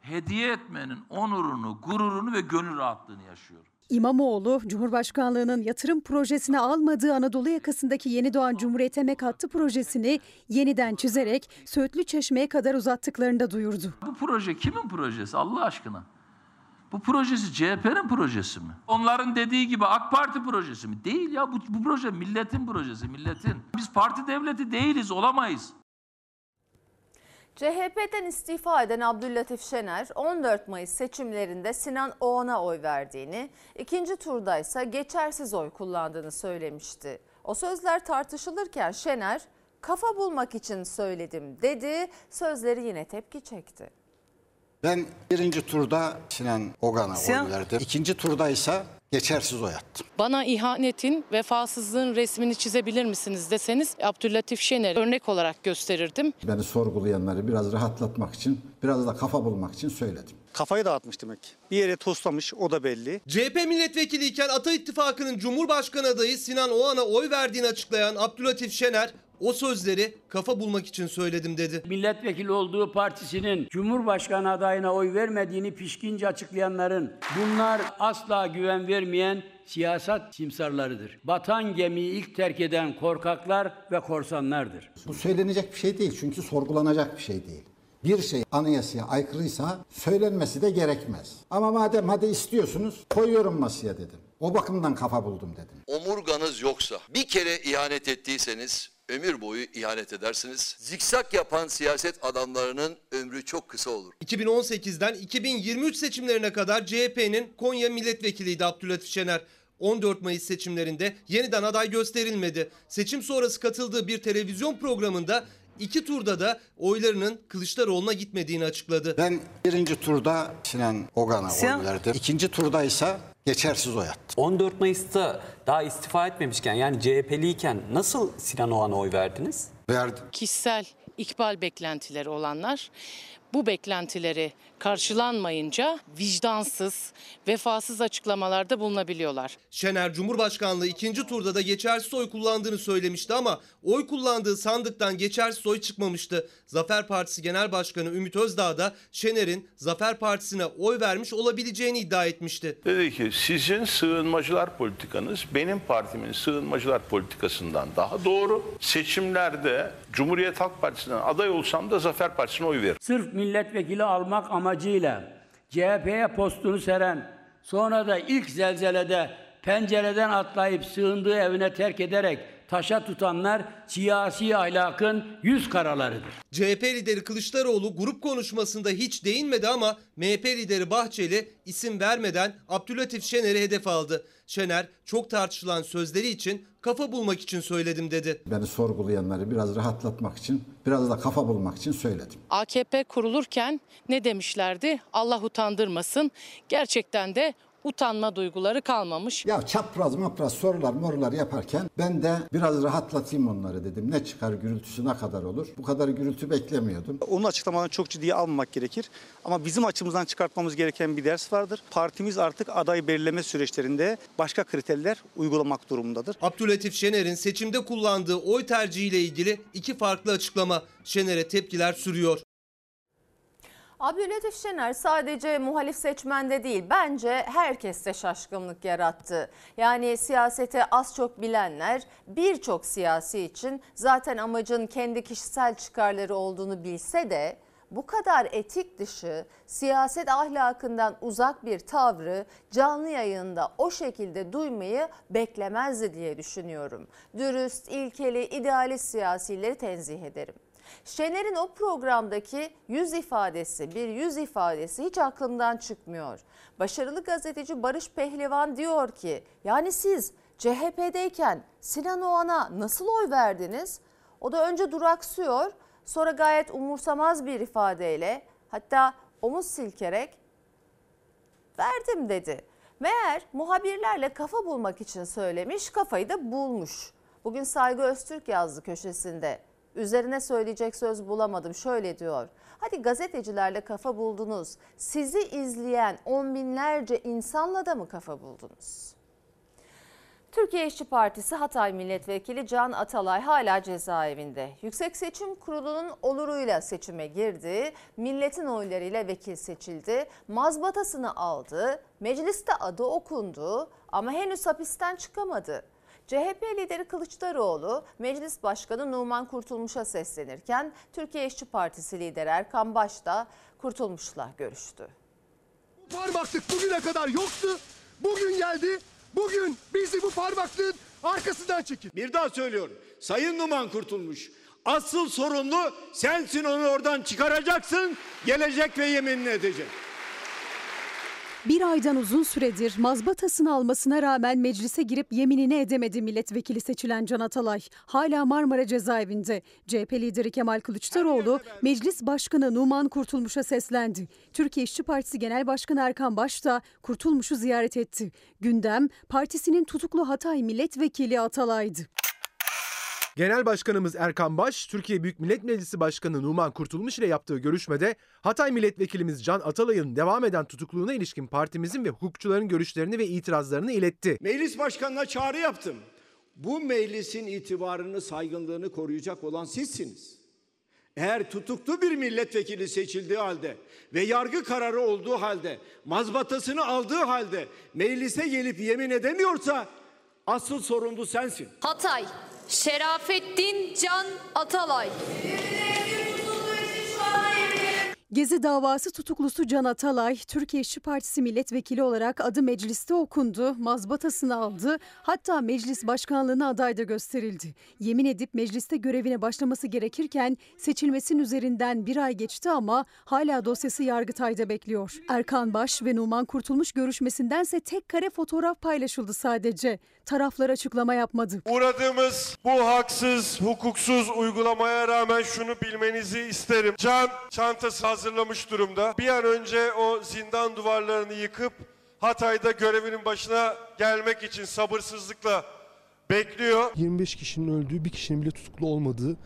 hediye etmenin onurunu, gururunu ve gönül rahatlığını yaşıyor. İmamoğlu, Cumhurbaşkanlığının yatırım projesine almadığı Anadolu yakasındaki yeni doğan Cumhuriyet Emek Hattı projesini yeniden çizerek Söğütlü Çeşme'ye kadar uzattıklarını da duyurdu. Bu proje kimin projesi Allah aşkına? Bu projesi CHP'nin projesi mi? Onların dediği gibi AK Parti projesi mi? Değil ya, bu proje milletin projesi, milletin. Biz parti devleti değiliz, olamayız. CHP'den istifa eden Abdüllatif Şener 14 Mayıs seçimlerinde Sinan Oğan'a oy verdiğini, ikinci turda ise geçersiz oy kullandığını söylemişti. O sözler tartışılırken Şener kafa bulmak için söyledim dedi, sözleri yine tepki çekti. Ben birinci turda Sinan Oğan'a oy verdim. İkinci turda ise geçersiz oy attım. Bana ihanetin, vefasızlığın resmini çizebilir misiniz deseniz Abdüllatif Şener örnek olarak gösterirdim. Beni sorgulayanları biraz rahatlatmak için, biraz da kafa bulmak için söyledim. Kafayı dağıtmış demek. Bir yere toslamış, o da belli. CHP milletvekili iken Ata İttifakı'nın Cumhurbaşkanı adayı Sinan Oğan'a oy verdiğini açıklayan Abdüllatif Şener o sözleri kafa bulmak için söyledim dedi. Milletvekili olduğu partisinin Cumhurbaşkanı adayına oy vermediğini pişkince açıklayanların bunlar asla güven vermeyen siyaset simsarlarıdır. Batan gemiyi ilk terk eden korkaklar ve korsanlardır. Bu söylenecek bir şey değil çünkü sorgulanacak bir şey değil. Bir şey anayasaya aykırıysa söylenmesi de gerekmez. Ama madem hadi istiyorsunuz koyuyorum masaya dedim. O bakımdan kafa buldum dedim. Omurganız yoksa, bir kere ihanet ettiyseniz ömür boyu ihanet edersiniz. Zikzak yapan siyaset adamlarının ömrü çok kısa olur. 2018'den 2023 seçimlerine kadar CHP'nin Konya milletvekiliydi Abdüllatif Şener. 14 Mayıs seçimlerinde yeniden aday gösterilmedi. Seçim sonrası katıldığı bir televizyon programında iki turda da oylarının Kılıçdaroğlu'na gitmediğini açıkladı. Ben birinci turda Sinan Oğan'a oy verdim. İkinci turda ise geçersiz oy attım. 14 Mayıs'ta daha istifa etmemişken, yani CHP'liyken nasıl Sinan Oğan'a oy verdiniz? Verdim. Kişisel ikbal beklentileri olanlar bu beklentileri karşılanmayınca vicdansız, vefasız açıklamalarda bulunabiliyorlar. Şener Cumhurbaşkanlığı ikinci turda da geçersiz oy kullandığını söylemişti ama oy kullandığı sandıktan geçersiz oy çıkmamıştı. Zafer Partisi Genel Başkanı Ümit Özdağ da Şener'in Zafer Partisi'ne oy vermiş olabileceğini iddia etmişti. Dedi ki sizin sığınmacılar politikanız benim partimin sığınmacılar politikasından daha doğru. Seçimlerde Cumhuriyet Halk Partisi'nden aday olsam da Zafer Partisi'ne oy veririm. Sırf milletvekili almak amacıyla CHP'ye postunu seren, sonra da ilk zelzelede pencereden atlayıp sığındığı evine terk ederek taşa tutanlar siyasi ahlakın yüz karalarıdır. CHP lideri Kılıçdaroğlu grup konuşmasında hiç değinmedi ama MHP lideri Bahçeli isim vermeden Abdüllatif Şener'i hedef aldı. Şener çok tartışılan sözleri için kafa bulmak için söyledim dedi. Beni sorgulayanları biraz rahatlatmak için, biraz da kafa bulmak için söyledim. AKP kurulurken ne demişlerdi? Allah utandırmasın. Gerçekten de utanma duyguları kalmamış. Ya çapraz mapraz sorular morular yaparken ben de biraz rahatlatayım onları dedim. Ne çıkar gürültüsü, ne kadar olur? Bu kadar gürültü beklemiyordum. Onun açıklamalarını çok ciddiye almamak gerekir. Ama bizim açımızdan çıkartmamız gereken bir ders vardır. Partimiz artık aday belirleme süreçlerinde başka kriterler uygulamak durumundadır. Abdüllatif Şener'in seçimde kullandığı oy tercihiyle ilgili iki farklı açıklama. Şener'e tepkiler sürüyor. Abdüllatif Şener sadece muhalif seçmende değil, bence herkeste şaşkınlık yarattı. Yani siyasete az çok bilenler birçok siyasi için zaten amacın kendi kişisel çıkarları olduğunu bilse de bu kadar etik dışı, siyaset ahlakından uzak bir tavrı canlı yayında o şekilde duymayı beklemezdi diye düşünüyorum. Dürüst, ilkeli, idealist siyasileri tenzih ederim. Şener'in o programdaki bir yüz ifadesi hiç aklımdan çıkmıyor. Başarılı gazeteci Barış Pehlivan diyor ki, yani siz CHP'deyken Sinan Oğan'a nasıl oy verdiniz? O da önce duraksıyor, sonra gayet umursamaz bir ifadeyle, hatta omuz silkerek verdim dedi. Meğer muhabirlerle kafa bulmak için söylemiş, kafayı da bulmuş. Bugün Saygı Öztürk yazdı köşesinde. Üzerine söyleyecek söz bulamadım. Şöyle diyor. Hadi gazetecilerle kafa buldunuz. Sizi izleyen on binlerce insanla da mı kafa buldunuz? Türkiye İşçi Partisi Hatay Milletvekili Can Atalay hala cezaevinde. Yüksek Seçim Kurulu'nun oluruyla seçime girdi. Milletin oylarıyla vekil seçildi. Mazbatasını aldı. Mecliste adı okundu ama henüz hapisten çıkamadı. CHP lideri Kılıçdaroğlu, Meclis Başkanı Numan Kurtulmuş'a seslenirken Türkiye İşçi Partisi lideri Erkan Baş da Kurtulmuş'la görüştü. Bu parmaklık bugüne kadar yoktu, bugün geldi, bugün bizi bu parmaklığın arkasından çekin. Bir daha söylüyorum, Sayın Numan Kurtulmuş, asıl sorumlu sensin, onu oradan çıkaracaksın, gelecek ve yeminini edecek. Bir aydan uzun süredir mazbatasını almasına rağmen meclise girip yeminini edemedi milletvekili seçilen Can Atalay. Hala Marmara cezaevinde. CHP lideri Kemal Kılıçdaroğlu, Meclis Başkanı Numan Kurtulmuş'a seslendi. Türkiye İşçi Partisi Genel Başkanı Erkan Baş da Kurtulmuş'u ziyaret etti. Gündem, partisinin tutuklu Hatay milletvekili Atalay'dı. Genel Başkanımız Erkan Baş, Türkiye Büyük Millet Meclisi Başkanı Numan Kurtulmuş ile yaptığı görüşmede Hatay Milletvekilimiz Can Atalay'ın devam eden tutukluğuna ilişkin partimizin ve hukukçuların görüşlerini ve itirazlarını iletti. Meclis Başkanı'na çağrı yaptım. Bu meclisin itibarını, saygınlığını koruyacak olan sizsiniz. Eğer tutuklu bir milletvekili seçildiği halde ve yargı kararı olduğu halde, mazbatasını aldığı halde meclise gelip yemin edemiyorsa asıl sorumlu sensin. Hatay. Şerafettin Can Atalay. Gezi davası tutuklusu Can Atalay, Türkiye İşçi Partisi milletvekili olarak adı mecliste okundu, mazbatasını aldı, hatta meclis başkanlığına aday da gösterildi. Yemin edip mecliste görevine başlaması gerekirken seçilmesinin üzerinden bir ay geçti ama hala dosyası Yargıtay'da bekliyor. Erkan Baş ve Numan Kurtulmuş görüşmesindense tek kare fotoğraf paylaşıldı sadece. Taraflar açıklama yapmadı. Uğradığımız bu haksız, hukuksuz uygulamaya rağmen şunu bilmenizi isterim. Can çantası hazırlamış durumda. Bir an önce o zindan duvarlarını yıkıp Hatay'da görevinin başına gelmek için sabırsızlıkla bekliyor. 25 kişinin öldüğü, bir kişinin bile tutuklu olmadığı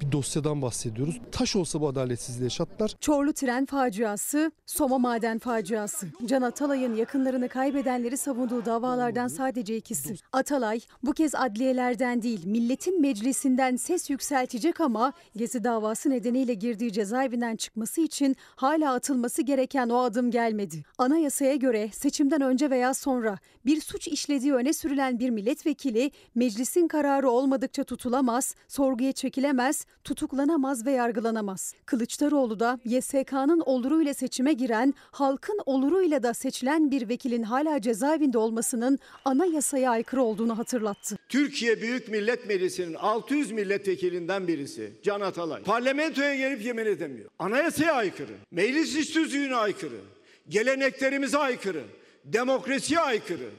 bir dosyadan bahsediyoruz. Taş olsa bu adaletsizliğe şartlar. Çorlu tren faciası, Soma maden faciası. Can Atalay'ın yakınlarını kaybedenleri savunduğu davalardan sadece ikisi. Atalay bu kez adliyelerden değil, milletin meclisinden ses yükseltecek ama Gezi davası nedeniyle girdiği cezaevinden çıkması için hala atılması gereken o adım gelmedi. Anayasaya göre seçimden önce veya sonra bir suç işlediği öne sürülen bir milletvekili meclisin kararı olmadıkça tutulamaz, sorguya çekilemez, tutuklanamaz ve yargılanamaz. Kılıçdaroğlu da YSK'nın oluruyla seçime giren, halkın oluruyla da seçilen bir vekilin hala cezaevinde olmasının anayasaya aykırı olduğunu hatırlattı. Türkiye Büyük Millet Meclisi'nin 600 milletvekilinden birisi Can Atalay parlamentoya gelip yemin edemiyor. Anayasaya aykırı, meclis iç tüzüğüne aykırı, geleneklerimize aykırı, demokrasiye aykırı.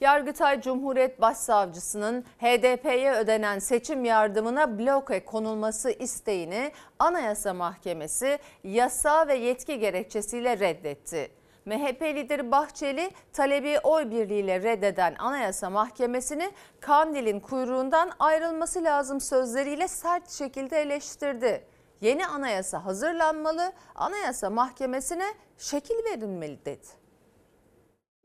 Yargıtay Cumhuriyet Başsavcısının HDP'ye ödenen seçim yardımına bloke konulması isteğini Anayasa Mahkemesi yasa ve yetki gerekçesiyle reddetti. MHP lideri Bahçeli talebi oy birliğiyle reddeden Anayasa Mahkemesi'ni Kandil'in kuyruğundan ayrılması lazım sözleriyle sert şekilde eleştirdi. Yeni anayasa hazırlanmalı, Anayasa Mahkemesi'ne şekil verilmeli dedi.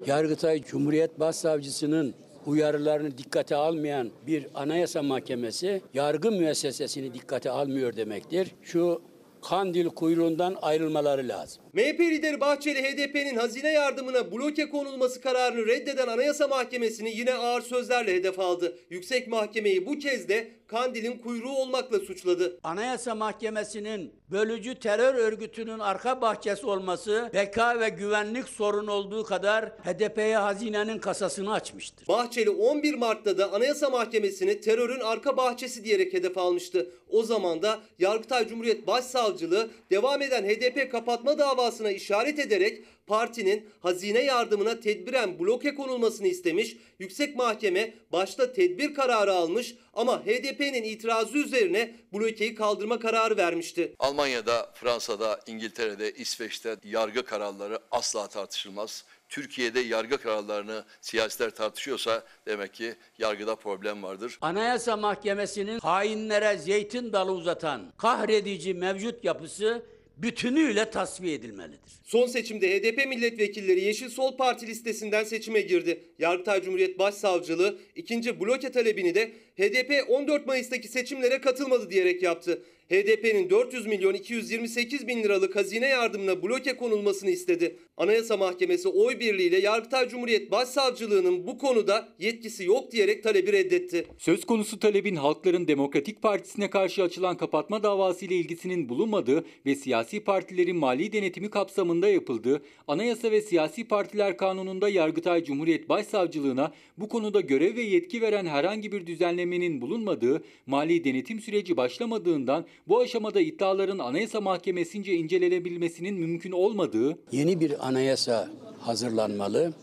Yargıtay Cumhuriyet Başsavcısının uyarılarını dikkate almayan bir anayasa mahkemesi yargı müessesesini dikkate almıyor demektir. Şu Kandil kuyruğundan ayrılmaları lazım. MHP lideri Bahçeli, HDP'nin hazine yardımına bloke konulması kararını reddeden Anayasa Mahkemesi'ni yine ağır sözlerle hedef aldı. Yüksek Mahkemeyi bu kez de Kandil'in kuyruğu olmakla suçladı. Anayasa Mahkemesi'nin bölücü terör örgütünün arka bahçesi olması beka ve güvenlik sorunu olduğu kadar HDP'ye hazinenin kasasını açmıştır. Bahçeli 11 Mart'ta da Anayasa Mahkemesi'ni terörün arka bahçesi diyerek hedef almıştı. O zaman da Yargıtay Cumhuriyet Başsavcılığı devam eden HDP kapatma davasına işaret ederek partinin hazine yardımına tedbiren bloke konulmasını istemiş, Yüksek Mahkeme başta tedbir kararı almış ama HDP'nin itirazı üzerine blokeyi kaldırma kararı vermişti. Almanya'da, Fransa'da, İngiltere'de, İsveç'te yargı kararları asla tartışılmaz. Türkiye'de yargı kararlarını siyasiler tartışıyorsa demek ki yargıda problem vardır. Anayasa Mahkemesi'nin hainlere zeytin dalı uzatan kahredici mevcut yapısı bütünüyle tasfiye edilmelidir. Son seçimde HDP milletvekilleri Yeşil Sol Parti listesinden seçime girdi. Yargıtay Cumhuriyet Başsavcılığı ikinci bloke talebini de HDP 14 Mayıs'taki seçimlere katılmadı diyerek yaptı. HDP'nin 400.228.000 liralık hazine yardımına bloke konulmasını istedi. Anayasa Mahkemesi oy birliğiyle Yargıtay Cumhuriyet Başsavcılığı'nın bu konuda yetkisi yok diyerek talebi reddetti. Söz konusu talebin Halkların Demokratik Partisi'ne karşı açılan kapatma davası ile ilgisinin bulunmadığı ve siyasi partilerin mali denetimi kapsamında yapıldığı, Anayasa ve Siyasi Partiler Kanunu'nda Yargıtay Cumhuriyet Başsavcılığı'na bu konuda görev ve yetki veren herhangi bir düzenlemenin bulunmadığı, mali denetim süreci başlamadığından bu aşamada iddiaların Anayasa Mahkemesi'nce incelenebilmesinin mümkün olmadığı, yeni bir anayasa hazırlanmalı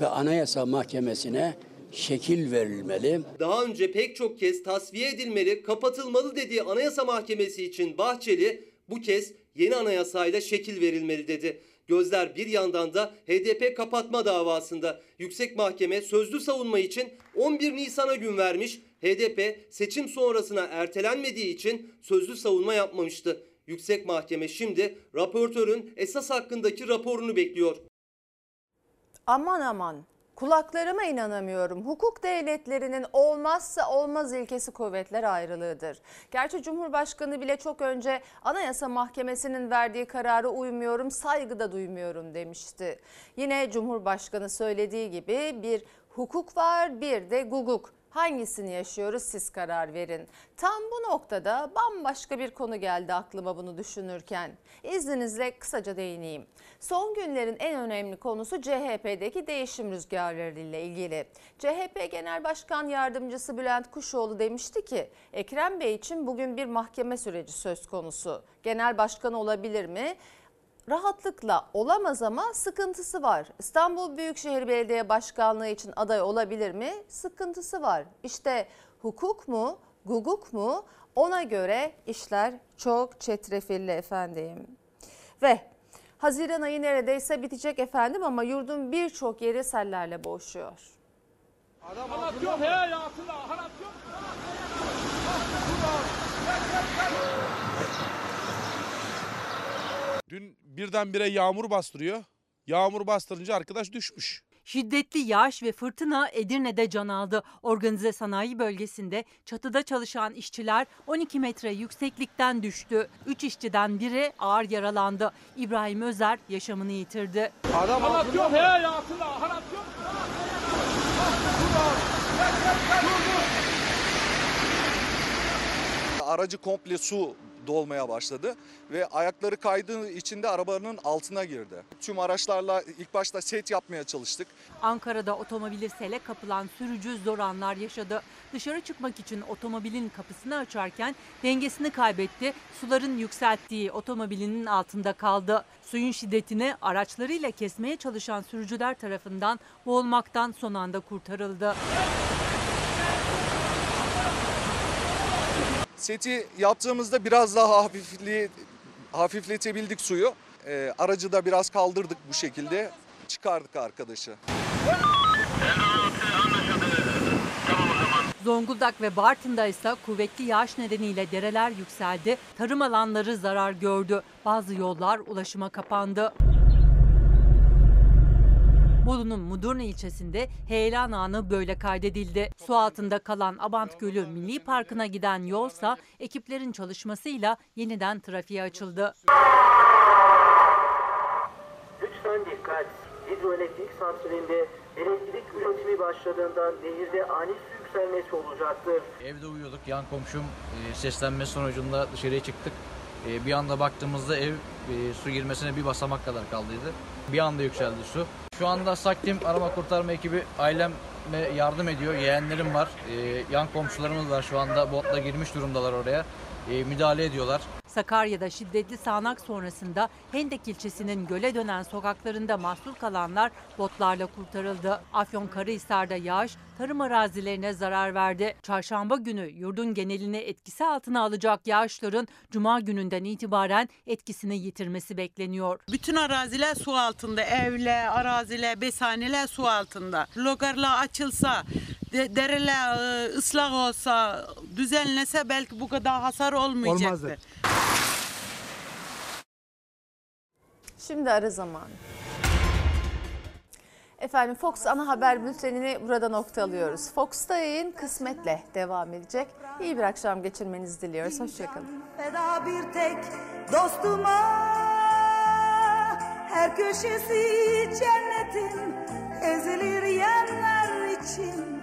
ve Anayasa Mahkemesi'ne şekil verilmeli. Daha önce pek çok kez tasfiye edilmeli, kapatılmalı dediği Anayasa Mahkemesi için Bahçeli bu kez yeni anayasayla şekil verilmeli dedi. Gözler bir yandan da HDP kapatma davasında. Yüksek Mahkeme sözlü savunma için 11 Nisan'a gün vermiş. HDP seçim sonrasına ertelenmediği için sözlü savunma yapmamıştı. Yüksek Mahkeme şimdi raportörün esas hakkındaki raporunu bekliyor. Aman aman, kulaklarıma inanamıyorum. Hukuk devletlerinin olmazsa olmaz ilkesi kuvvetler ayrılığıdır. Gerçi Cumhurbaşkanı bile çok önce Anayasa Mahkemesi'nin verdiği karara uymuyorum, saygıda duymuyorum demişti. Yine Cumhurbaşkanı söylediği gibi bir hukuk var, bir de guguk. Hangisini yaşıyoruz siz karar verin. Tam bu noktada bambaşka bir konu geldi aklıma bunu düşünürken. İzninizle kısaca değineyim. Son günlerin en önemli konusu CHP'deki değişim rüzgarlarıyla ilgili. CHP Genel Başkan Yardımcısı Bülent Kuşoğlu demişti ki Ekrem Bey için bugün bir mahkeme süreci söz konusu. Genel başkan olabilir mi? Rahatlıkla olamaz ama sıkıntısı var. İstanbul Büyükşehir Belediye Başkanlığı için aday olabilir mi? Sıkıntısı var. İşte hukuk mu, guguk mu? Ona göre işler çok çetrefilli efendim. Ve Haziran ayı neredeyse bitecek efendim ama yurdun birçok yeri sellerle boğuşuyor. Dün birdenbire yağmur bastırıyor. Yağmur bastırınca arkadaş düşmüş. Şiddetli yağış ve fırtına Edirne'de can aldı. Organize sanayi bölgesinde çatıda çalışan işçiler 12 metre yükseklikten düştü. 3 işçiden biri ağır yaralandı. İbrahim Özer yaşamını yitirdi. Adam atıyor he ya atıyor. Aracı komple su dolmaya başladı ve ayakları kaydığı için de arabanın altına girdi. Tüm araçlarla ilk başta set yapmaya çalıştık. Ankara'da otomobili sele kapılan sürücü zor anlar yaşadı. Dışarı çıkmak için otomobilin kapısını açarken dengesini kaybetti. Suların yükselttiği otomobilinin altında kaldı. Suyun şiddetini araçlarıyla kesmeye çalışan sürücüler tarafından boğulmaktan son anda kurtarıldı. Seti yaptığımızda biraz daha hafifletebildik suyu. Aracı da biraz kaldırdık bu şekilde. Çıkardık arkadaşı. Zonguldak ve Bartın'da ise kuvvetli yağış nedeniyle dereler yükseldi. Tarım alanları zarar gördü. Bazı yollar ulaşıma kapandı. Bolu'nun Mudurnu ilçesinde heyelan anı böyle kaydedildi. Su altında kalan Abant Gölü Milli Parkı'na giden yolsa ekiplerin çalışmasıyla yeniden trafiğe açıldı. Lütfen dikkat. Hidroelektrik santralinde elektrik üretimi başladığından nehirde ani su yükselmesi olacaktır. Evde uyuyorduk. Yan komşum seslenme sonucunda dışarıya çıktık. Bir anda baktığımızda ev su girmesine bir basamak kadar kaldıydı. Bir anda yükseldi su. Şu anda Saktim Arama Kurtarma ekibi aileme yardım ediyor. Yeğenlerim var. Yan komşularımız var şu anda. Botla girmiş durumdalar oraya. Müdahale ediyorlar. Sakarya'da şiddetli sağanak sonrasında Hendek ilçesinin göle dönen sokaklarında mahsur kalanlar botlarla kurtarıldı. Afyonkarahisar'da yağış tarım arazilerine zarar verdi. Çarşamba günü yurdun genelini etkisi altına alacak yağışların cuma gününden itibaren etkisini yitirmesi bekleniyor. Bütün araziler su altında, evler, araziler, besaneler su altında. Logarlar açılsa, dereler ıslak olsa, düzenlese belki bu kadar hasar olmayacaktı. Olmazdı. Şimdi ara zamanı. Efendim Fox ana haber bültenini burada nokta alıyoruz. Fox'ta yayın kısmetle devam edecek. İyi bir akşam geçirmenizi diliyoruz. Hoşçakalın. Feda bir tek dostuma, her köşesi cennetin ezilir yerler için.